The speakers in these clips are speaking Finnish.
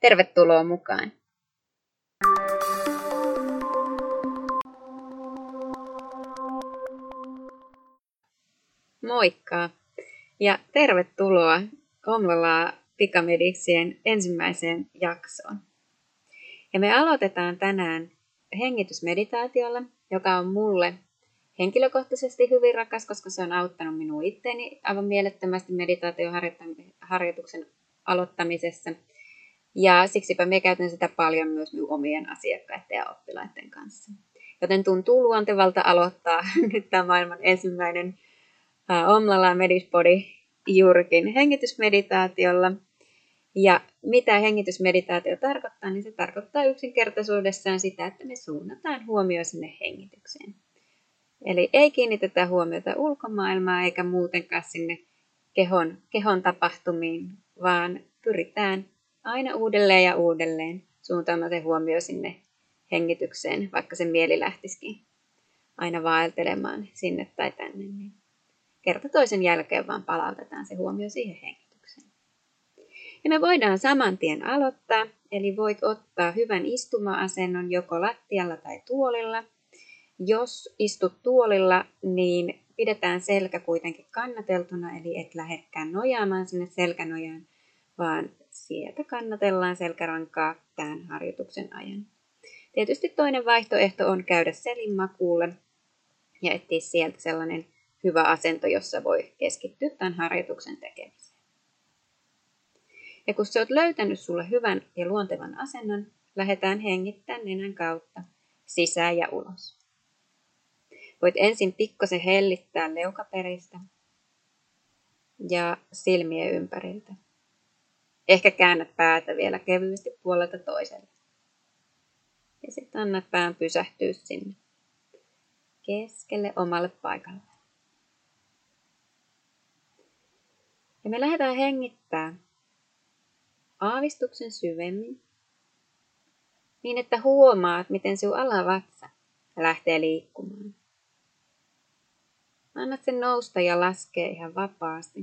Tervetuloa mukaan! Moikka! Ja tervetuloa Omla Laa Pika Meditaatioiden ensimmäiseen jaksoon. Ja me aloitetaan tänään hengitysmeditaatiolla, joka on mulle henkilökohtaisesti hyvin rakas, koska se on auttanut minua itseäni aivan mielettömästi meditaatioharjoituksen aloittamisessa. Ja siksipä minä käytän sitä paljon myös minun omien asiakkaiden ja oppilaiden kanssa. Joten tuntuu luontevalta aloittaa nyt tämä maailman ensimmäinen Omla Laa Medispodi juurikin hengitysmeditaatiolla. Ja mitä hengitysmeditaatio tarkoittaa, niin se tarkoittaa yksinkertaisuudessaan sitä, että me suunnataan huomio sinne hengitykseen. Eli ei kiinnitetä huomiota ulkomaailmaa eikä muutenkaan sinne kehon tapahtumiin, vaan pyritään aina uudelleen ja uudelleen suuntaamaan se huomio sinne hengitykseen, vaikka se mieli lähtisikin aina vaeltelemaan sinne tai tänne. Niin kerta toisen jälkeen vaan palautetaan se huomio siihen hengitykseen. Ja me voidaan saman tien aloittaa, eli voit ottaa hyvän istuma-asennon joko lattialla tai tuolilla. Jos istut tuolilla, niin pidetään selkä kuitenkin kannateltuna, eli et lähdekään nojaamaan sinne selkänojaan, vaan sieltä kannatellaan selkärankaa tämän harjoituksen ajan. Tietysti toinen vaihtoehto on käydä selinmakuulle ja etsiä sieltä sellainen hyvä asento, jossa voi keskittyä tämän harjoituksen tekemiseen. Ja kun sä oot löytänyt sulle hyvän ja luontevan asennon, lähdetään hengittämään nenän kautta sisään ja ulos. Voit ensin pikkusen hellittää leukaperistä ja silmien ympäriltä. Ehkä käännä päätä vielä kevyesti puolelta toiselle. Ja sitten anna pään pysähtyä sinne keskelle omalle paikalle. Ja me lähdetään hengittää aavistuksen syvemmin niin, että huomaat, miten sinun alavatsa lähtee liikkumaan. Anna sen nousta ja laskea ihan vapaasti.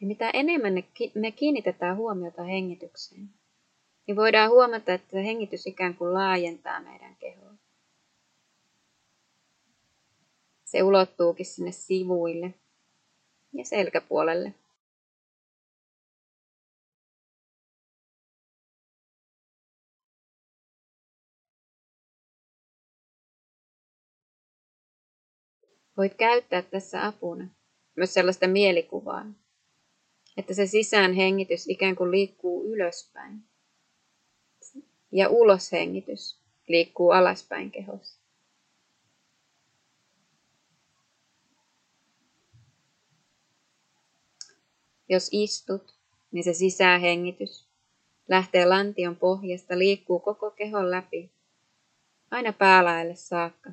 Ja mitä enemmän me kiinnitetään huomiota hengitykseen, niin voidaan huomata, että hengitys ikään kuin laajentaa meidän kehoa. Se ulottuukin sinne sivuille ja selkäpuolelle. Voit käyttää tässä apuna myös sellaista mielikuvaa, että se sisäänhengitys ikään kuin liikkuu ylöspäin ja uloshengitys liikkuu alaspäin kehossa. Jos istut, niin se sisäänhengitys lähtee lantion pohjasta, liikkuu koko kehon läpi, aina päälaelle saakka.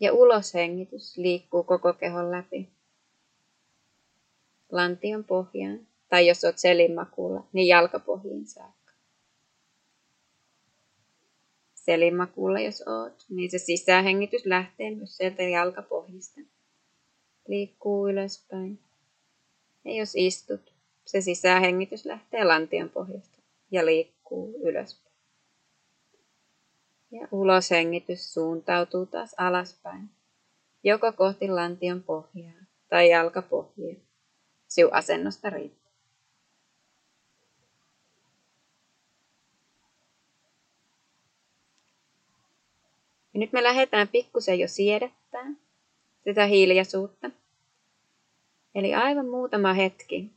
Ja uloshengitys liikkuu koko kehon läpi, lantion pohjaan, tai jos olet selinmakuulla, niin jalkapohjiin saakka. Selinmakuulla jos olet, niin se sisäänhengitys lähtee myös sieltä jalkapohjista, liikkuu ylöspäin. Ja jos istut, se sisäänhengitys lähtee lantion pohjasta ja liikkuu ylöspäin. Ja uloshengitys suuntautuu taas alaspäin, joko kohti lantion pohjaa tai jalkapohjia, sinun asennosta riippuu. Ja nyt me lähdetään pikkusen jo siedättämään sitä hiljaisuutta. Eli aivan muutama hetki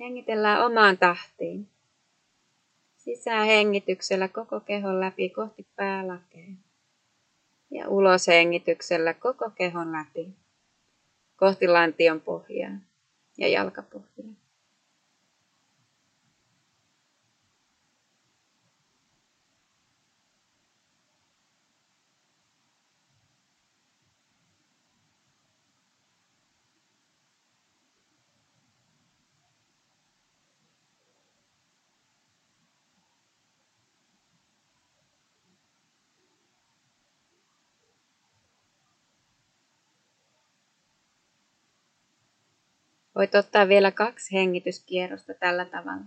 hengitellään omaan tahtiin. Sisäänhengityksellä koko kehon läpi kohti päälakea ja uloshengityksellä koko kehon läpi kohti lantion pohjaa ja jalkapohjaa. Voit ottaa vielä 2 hengityskierrosta tällä tavalla.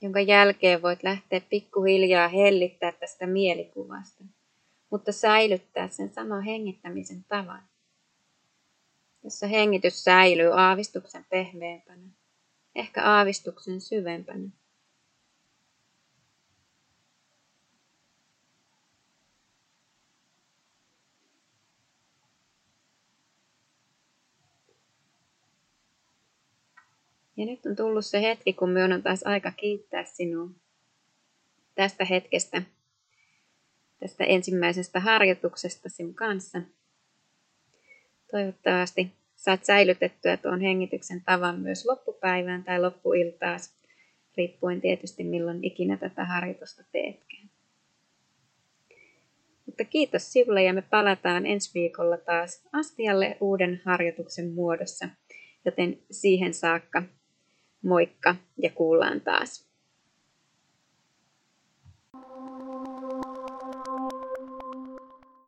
Jonka jälkeen voit lähteä pikkuhiljaa hellittää tästä mielikuvasta, mutta säilyttää sen saman hengittämisen tavan, jossa hengitys säilyy aavistuksen pehmeämpänä, ehkä aavistuksen syvempänä. Ja nyt on tullut se hetki, kun minun on taas aika kiittää sinua tästä hetkestä, tästä ensimmäisestä harjoituksesta sinun kanssa. Toivottavasti saat säilytettyä tuon hengityksen tavan myös loppupäivään tai loppuiltaan, riippuen tietysti milloin ikinä tätä harjoitusta teetkään. Mutta kiitos sinulle ja me palataan ensi viikolla taas astialle uuden harjoituksen muodossa. Joten siihen saakka, moikka ja kuullaan taas.